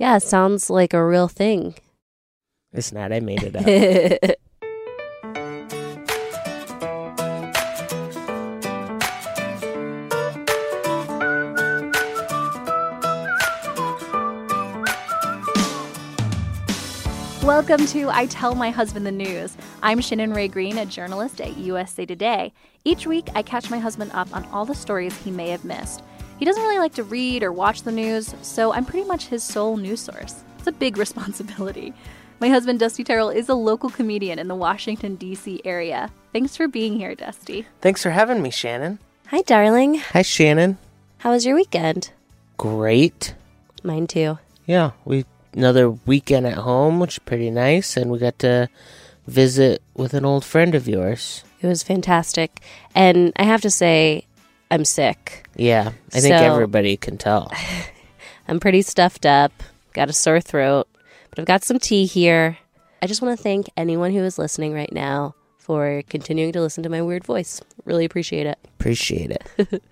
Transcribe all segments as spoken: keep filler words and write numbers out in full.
Yeah, sounds like a real thing. It's not, I made it up. Welcome to I Tell My Husband the News. I'm Shannon Ray Green, a journalist at U S A Today. Each week, I catch my husband up on all the stories he may have missed. He doesn't really like to read or watch the news, so I'm pretty much his sole news source. It's a big responsibility. My husband, Dusty Terrell, is a local comedian in the Washington, D C area. Thanks for being here, Dusty. Thanks for having me, Shannon. Hi, darling. Hi, Shannon. How was your weekend? Great. Mine too. Yeah, we... another weekend at home, which is pretty nice, and we got to visit with an old friend of yours. It was fantastic, and I have to say, I'm sick. Yeah, I think so, everybody can tell. I'm pretty stuffed up, got a sore throat, but I've got some tea here. I just want to thank anyone who is listening right now for continuing to listen to my weird voice. Really appreciate it. Appreciate it.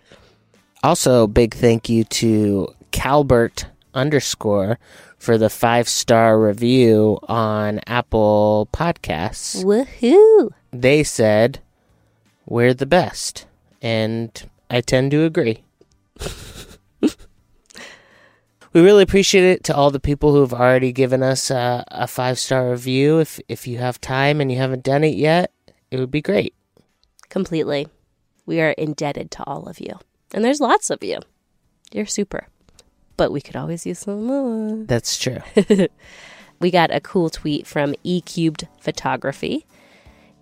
Also, big thank you to Calbert underscore for the five-star review on Apple Podcasts. Woohoo! They said, we're the best. And I tend to agree. We really appreciate it to all the people who have already given us uh, a five-star review. If, if you have time and you haven't done it yet, it would be great. Completely. We are indebted to all of you. And there's lots of you. You're super. But we could always use some more. That's true. We got a cool tweet from E three Photography.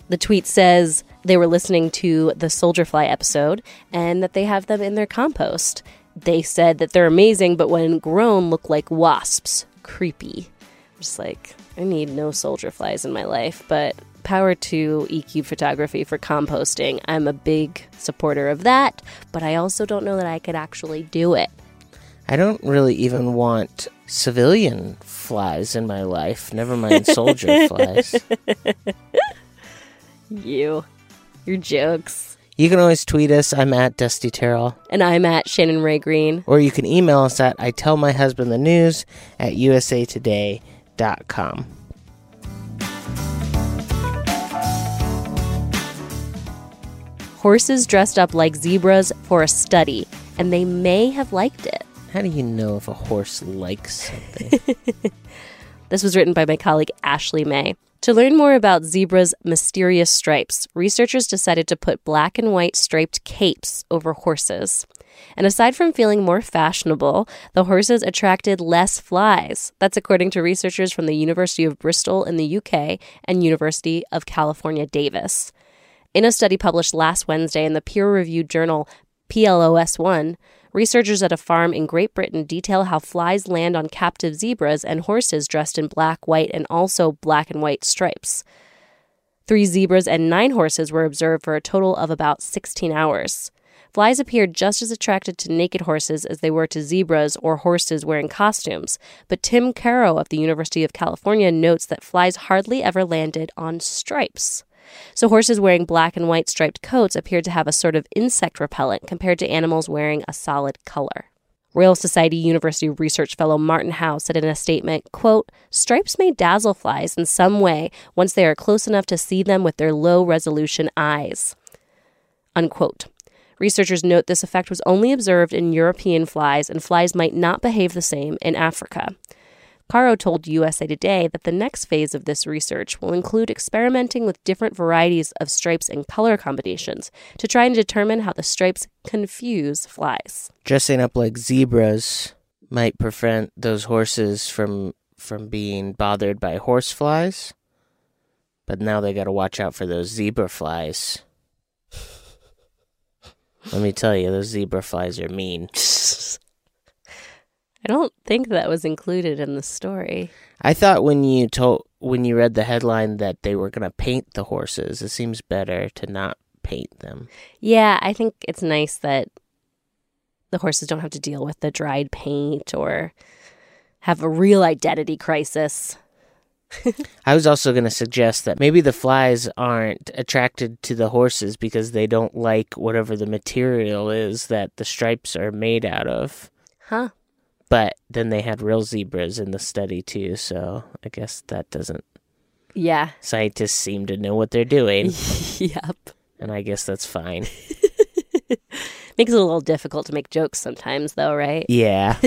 The tweet says they were listening to the Soldier Fly episode and that they have them in their compost. They said that they're amazing, but when grown, look like wasps. Creepy. I'm just like, I need no soldier flies in my life, but power to E three Photography for composting. I'm a big supporter of that, but I also don't know that I could actually do it. I don't really even want civilian flies in my life. Never mind soldier flies. You. Your jokes. You can always tweet us. I'm at Dusty Terrell. And I'm at Shannon Ray Green. Or you can email us at I Tell My Husband the News at U S A Today dot com. Horses dressed up like zebras for a study, and they may have liked it. How do you know if a horse likes something? This was written by my colleague Ashley May. To learn more about zebras' mysterious stripes, researchers decided to put black and white striped capes over horses. And aside from feeling more fashionable, the horses attracted less flies. That's according to researchers from the University of Bristol in the U K and University of California, Davis. In a study published last Wednesday in the peer-reviewed journal PLOS One, researchers at a farm in Great Britain detail how flies land on captive zebras and horses dressed in black, white, and also black and white stripes. Three zebras and nine horses were observed for a total of about sixteen hours. Flies appeared just as attracted to naked horses as they were to zebras or horses wearing costumes, but Tim Caro of the University of California notes that flies hardly ever landed on stripes. So horses wearing black and white striped coats appeared to have a sort of insect repellent compared to animals wearing a solid color. Royal Society University research fellow Martin Howe said in a statement, quote, "Stripes may dazzle flies in some way once they are close enough to see them with their low-resolution eyes," unquote. Researchers note this effect was only observed in European flies, and flies might not behave the same in Africa. Caro told U S A Today that the next phase of this research will include experimenting with different varieties of stripes and color combinations to try and determine how the stripes confuse flies. Dressing up like zebras might prevent those horses from from being bothered by horse flies, but now they got to watch out for those zebra flies. Let me tell you, those zebra flies are mean. I don't think that was included in the story. I thought when you told when you read the headline that they were going to paint the horses, it seems better to not paint them. Yeah, I think it's nice that the horses don't have to deal with the dried paint or have a real identity crisis. I was also going to suggest that maybe the flies aren't attracted to the horses because they don't like whatever the material is that the stripes are made out of. Huh. But then they had real zebras in the study, too, so I guess that doesn't... Yeah. Scientists seem to know what they're doing. Yep. And I guess that's fine. Makes it a little difficult to make jokes sometimes, though, right? Yeah.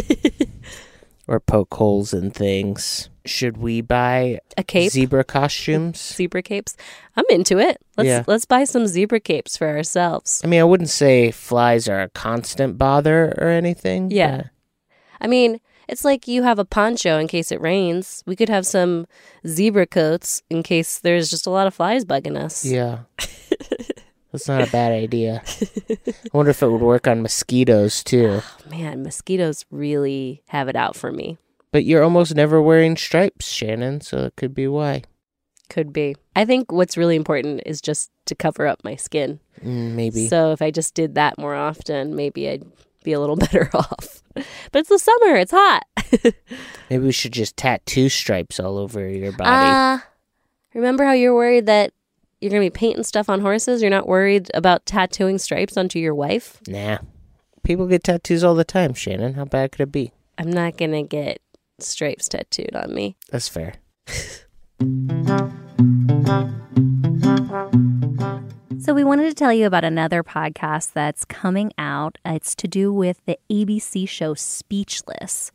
Or poke holes in things. Should we buy a cape? Zebra costumes? Zebra capes? I'm into it. Let's yeah. let's buy some zebra capes for ourselves. I mean, I wouldn't say flies are a constant bother or anything. Yeah. But... I mean, it's like you have a poncho in case it rains. We could have some zebra coats in case there's just a lot of flies bugging us. Yeah. That's not a bad idea. I wonder if it would work on mosquitoes, too. Oh, man, mosquitoes really have it out for me. But you're almost never wearing stripes, Shannon, so it could be why. Could be. I think what's really important is just to cover up my skin. Mm, maybe. So if I just did that more often, maybe I'd be a little better off. But it's the summer. It's hot. Maybe we should just tattoo stripes all over your body. Uh, remember how you're worried that you're going to be painting stuff on horses? You're not worried about tattooing stripes onto your wife? Nah. People get tattoos all the time, Shannon. How bad could it be? I'm not going to get stripes tattooed on me. That's fair. So we wanted to tell you about another podcast that's coming out. It's to do with the A B C show Speechless.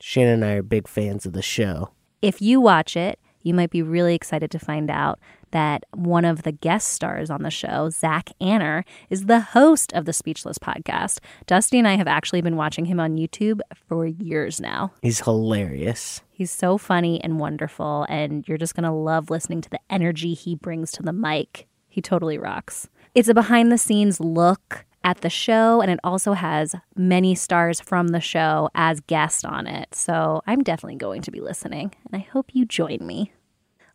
Shannon and I are big fans of the show. If you watch it, you might be really excited to find out that one of the guest stars on the show, Zach Anner, is the host of the Speechless podcast. Dusty and I have actually been watching him on YouTube for years now. He's hilarious. He's so funny and wonderful, and you're just going to love listening to the energy he brings to the mic. He totally rocks. It's a behind-the-scenes look at the show, and it also has many stars from the show as guests on it. So I'm definitely going to be listening, and I hope you join me.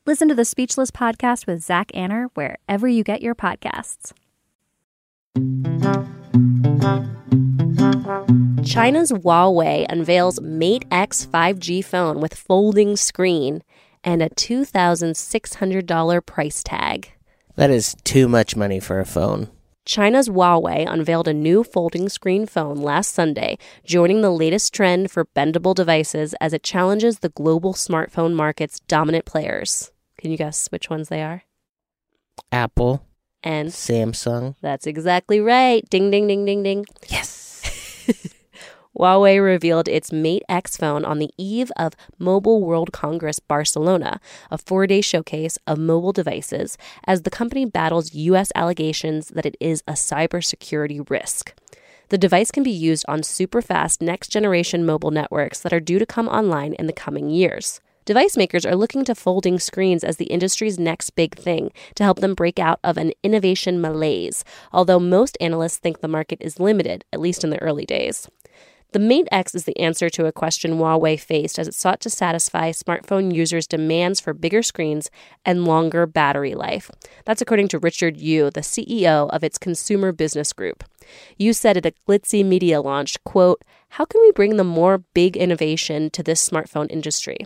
Listen to the Speechless podcast with Zach Anner wherever you get your podcasts. China's Huawei unveils Mate X five G phone with folding screen and a two thousand six hundred dollars price tag. That is too much money for a phone. China's Huawei unveiled a new folding screen phone last Sunday, joining the latest trend for bendable devices as it challenges the global smartphone market's dominant players. Can you guess which ones they are? Apple. And? Samsung. That's exactly right. Ding, ding, ding, ding, ding. Yes. Huawei revealed its Mate X phone on the eve of Mobile World Congress Barcelona, a four-day showcase of mobile devices, as the company battles U S allegations that it is a cybersecurity risk. The device can be used on super-fast next-generation mobile networks that are due to come online in the coming years. Device makers are looking to folding screens as the industry's next big thing to help them break out of an innovation malaise, although most analysts think the market is limited, at least in the early days. The Mate X is the answer to a question Huawei faced as it sought to satisfy smartphone users' demands for bigger screens and longer battery life. That's according to Richard Yu, the C E O of its consumer business group. Yu said at a glitzy media launch, quote, "How can we bring the more big innovation to this smartphone industry?"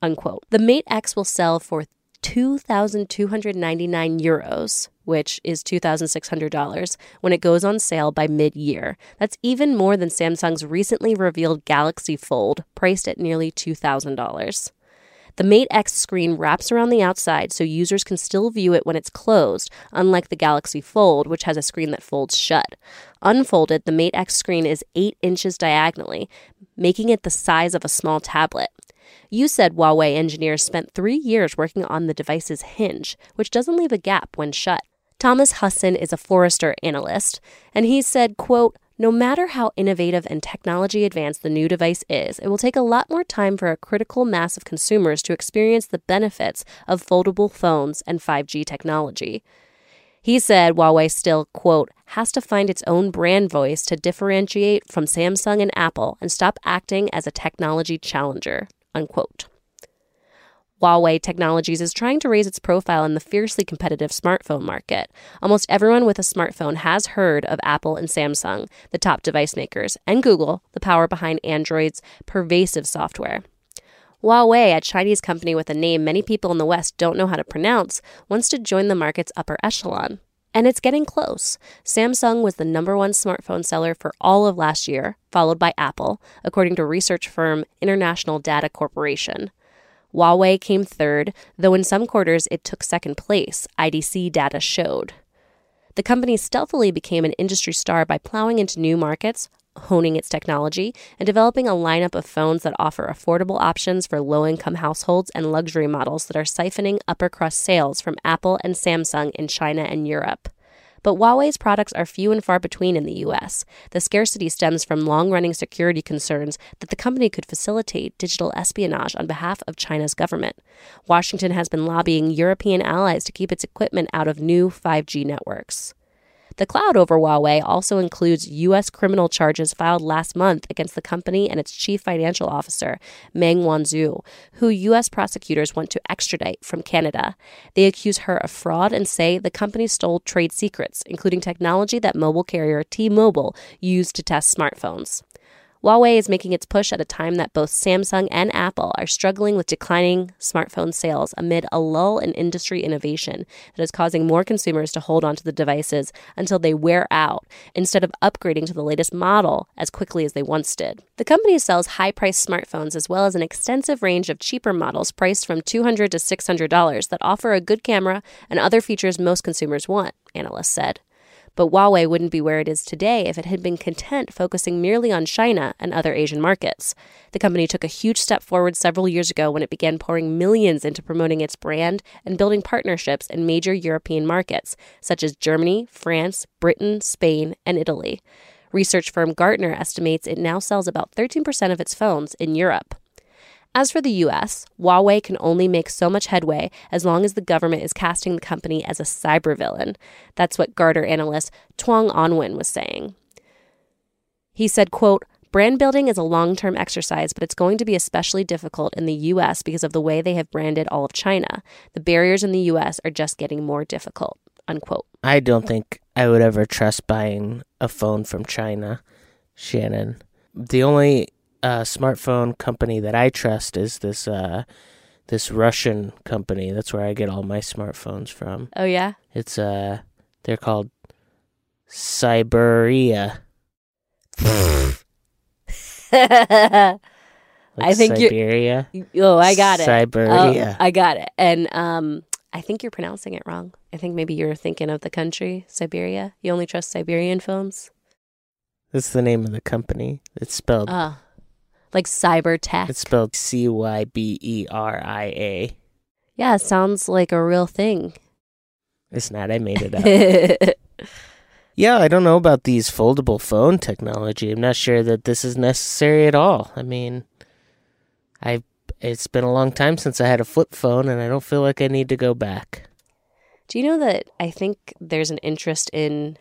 Unquote. The Mate X will sell for two thousand two hundred ninety-nine euros, which is two thousand six hundred dollars, when it goes on sale by mid-year. That's even more than Samsung's recently revealed Galaxy Fold, priced at nearly two thousand dollars. The Mate X screen wraps around the outside so users can still view it when it's closed, unlike the Galaxy Fold, which has a screen that folds shut. Unfolded, the Mate X screen is eight inches diagonally, making it the size of a small tablet. You said Huawei engineers spent three years working on the device's hinge, which doesn't leave a gap when shut. Thomas Husson is a Forrester analyst, and he said, quote, "No matter how innovative and technology advanced the new device is, it will take a lot more time for a critical mass of consumers to experience the benefits of foldable phones and five G technology." He said Huawei still, quote, has to find its own brand voice to differentiate from Samsung and Apple and stop acting as a technology challenger, unquote. Huawei Technologies is trying to raise its profile in the fiercely competitive smartphone market. Almost everyone with a smartphone has heard of Apple and Samsung, the top device makers, and Google, the power behind Android's pervasive software. Huawei, a Chinese company with a name many people in the West don't know how to pronounce, wants to join the market's upper echelon. And it's getting close. Samsung was the number one smartphone seller for all of last year, followed by Apple, according to research firm International Data Corporation. Huawei came third, though in some quarters it took second place, I D C data showed. The company stealthily became an industry star by plowing into new markets, honing its technology, and developing a lineup of phones that offer affordable options for low-income households and luxury models that are siphoning upper-crust sales from Apple and Samsung in China and Europe. But Huawei's products are few and far between in the U S. The scarcity stems from long-running security concerns that the company could facilitate digital espionage on behalf of China's government. Washington has been lobbying European allies to keep its equipment out of new five G networks. The cloud over Huawei also includes U S criminal charges filed last month against the company and its chief financial officer, Meng Wanzhou, who U S prosecutors want to extradite from Canada. They accuse her of fraud and say the company stole trade secrets, including technology that mobile carrier T-Mobile used to test smartphones. Huawei is making its push at a time that both Samsung and Apple are struggling with declining smartphone sales amid a lull in industry innovation that is causing more consumers to hold onto the devices until they wear out instead of upgrading to the latest model as quickly as they once did. The company sells high-priced smartphones as well as an extensive range of cheaper models priced from two hundred dollars to six hundred dollars that offer a good camera and other features most consumers want, analysts said. But Huawei wouldn't be where it is today if it had been content focusing merely on China and other Asian markets. The company took a huge step forward several years ago when it began pouring millions into promoting its brand and building partnerships in major European markets, such as Germany, France, Britain, Spain, and Italy. Research firm Gartner estimates it now sells about thirteen percent of its phones in Europe. As for the U S, Huawei can only make so much headway as long as the government is casting the company as a cybervillain. That's what Gartner analyst Tuan Anh Nguyen was saying. He said, quote, brand building is a long-term exercise, but it's going to be especially difficult in the U S because of the way they have branded all of China. The barriers in the U S are just getting more difficult, unquote. I don't think I would ever trust buying a phone from China, Shannon. The only... Uh, smartphone company that I trust is this uh, this Russian company. That's where I get all my smartphones from. Oh yeah, it's uh, they're called Siberia. like I think Siberia. You're... Oh, I got it. Siberia. Oh, I got it. And um, I think you're pronouncing it wrong. I think maybe you're thinking of the country Siberia. You only trust Siberian phones. That's the name of the company. It's spelled. Uh. Like cyber tech. It's spelled C Y B E R I A. Yeah, sounds like a real thing. It's not. I made it up. Yeah, I don't know about these foldable phone technology. I'm not sure that this is necessary at all. I mean, I it's been a long time since I had a flip phone, and I don't feel like I need to go back. Do you know that I think there's an interest in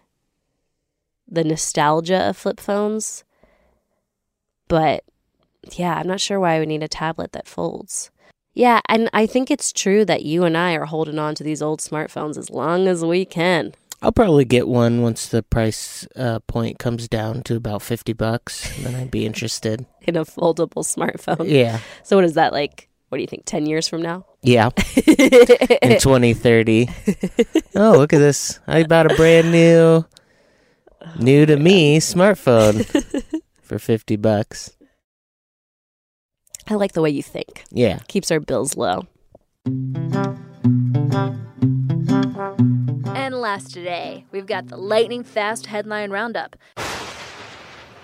the nostalgia of flip phones? But... yeah, I'm not sure why I would need a tablet that folds. Yeah, and I think it's true that you and I are holding on to these old smartphones as long as we can. I'll probably get one once the price uh, point comes down to about fifty bucks, and then I'd be interested. In a foldable smartphone? Yeah. So what is that, like, what do you think, ten years from now? Yeah. In twenty thirty. Oh, look at this. I bought a brand new, new to me smartphone for fifty bucks. I like the way you think. Yeah. Keeps our bills low. And last today, we've got the lightning-fast headline roundup.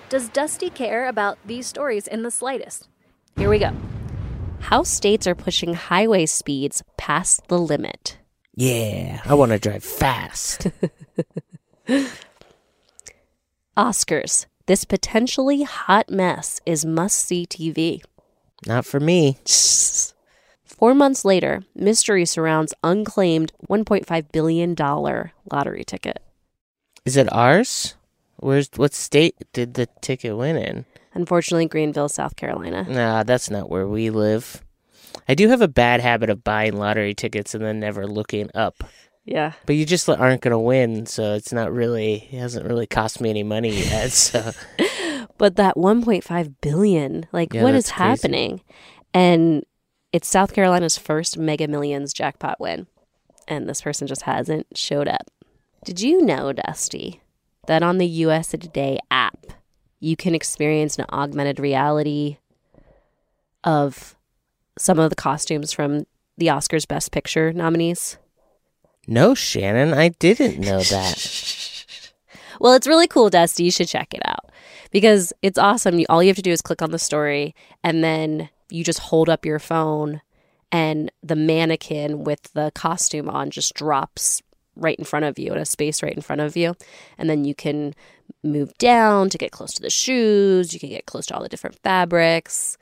Does Dusty care about these stories in the slightest? Here we go. How states are pushing highway speeds past the limit. Yeah, I want to drive fast. Oscars. This potentially hot mess is must-see T V. Not for me. Four months later, mystery surrounds unclaimed one point five billion dollars lottery ticket. Is it ours? Where's what state did the ticket win in? Unfortunately, Greenville, South Carolina. Nah, that's not where we live. I do have a bad habit of buying lottery tickets and then never looking up. Yeah. But you just aren't going to win, so it's not really, it hasn't really cost me any money yet. So. But that one point five billion dollars, like, yeah, what is happening? Crazy. And it's South Carolina's first Mega Millions jackpot win. And this person just hasn't showed up. Did you know, Dusty, that on the U S A Today app, you can experience an augmented reality of some of the costumes from the Oscars Best Picture nominees? No, Shannon, I didn't know that. Well, it's really cool, Dusty. You should check it out because it's awesome. All you have to do is click on the story and then you just hold up your phone and the mannequin with the costume on just drops right in front of you, in a space right in front of you. And then you can move down to get close to the shoes. You can get close to all the different fabrics.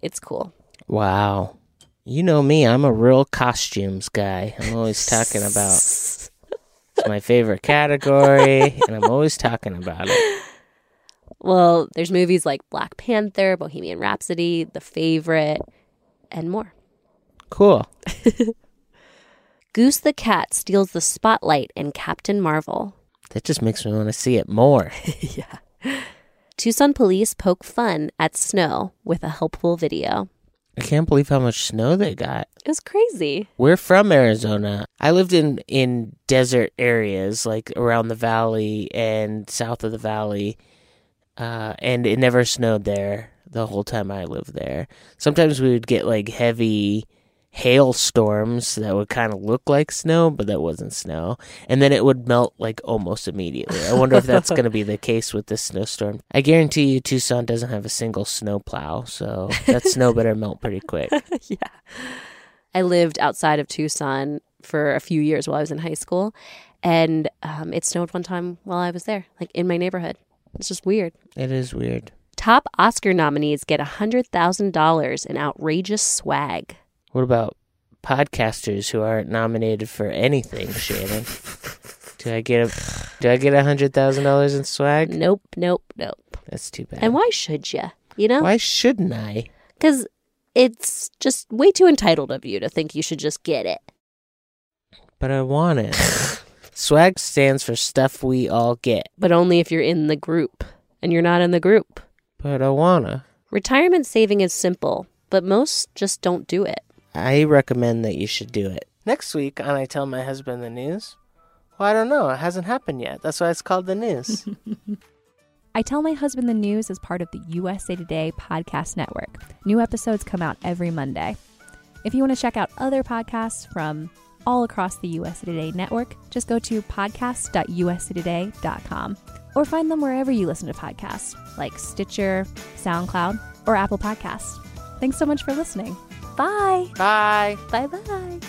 It's cool. Wow. You know me, I'm a real costumes guy. I'm always talking about it's my favorite category, and I'm always talking about it. Well, there's movies like Black Panther, Bohemian Rhapsody, The Favorite, and more. Cool. Goose the Cat steals the spotlight in Captain Marvel. That just makes me want to see it more. Yeah. Tucson police poke fun at snow with a helpful video. I can't believe how much snow they got. It was crazy. We're from Arizona. I lived in, in desert areas, like around the valley and south of the valley, uh, and it never snowed there the whole time I lived there. Sometimes we would get like heavy hailstorms that would kind of look like snow, but that wasn't snow. And then it would melt like almost immediately. I wonder if that's going to be the case with this snowstorm. I guarantee you Tucson doesn't have a single snowplow, so that snow better melt pretty quick. Yeah. I lived outside of Tucson for a few years while I was in high school, and um, it snowed one time while I was there, like in my neighborhood. It's just weird. It is weird. Top Oscar nominees get one hundred thousand dollars in outrageous swag. What about podcasters who aren't nominated for anything, Shannon? Do I get a do I get a hundred thousand dollars in swag? Nope, nope, nope. That's too bad. And why should you? You know? Why shouldn't I? Because it's just way too entitled of you to think you should just get it. But I want it. Swag stands for stuff we all get. But only if you're in the group. And you're not in the group. But I wanna. Retirement saving is simple, but most just don't do it. I recommend that you should do it. Next week on I Tell My Husband the News. Well, I don't know. It hasn't happened yet. That's why it's called the news. I Tell My Husband the News is part of the U S A Today podcast network. New episodes come out every Monday. If you want to check out other podcasts from all across the U S A Today network, just go to podcast dot u s a today dot com or find them wherever you listen to podcasts, like Stitcher, SoundCloud, or Apple Podcasts. Thanks so much for listening. Bye. Bye. Bye-bye.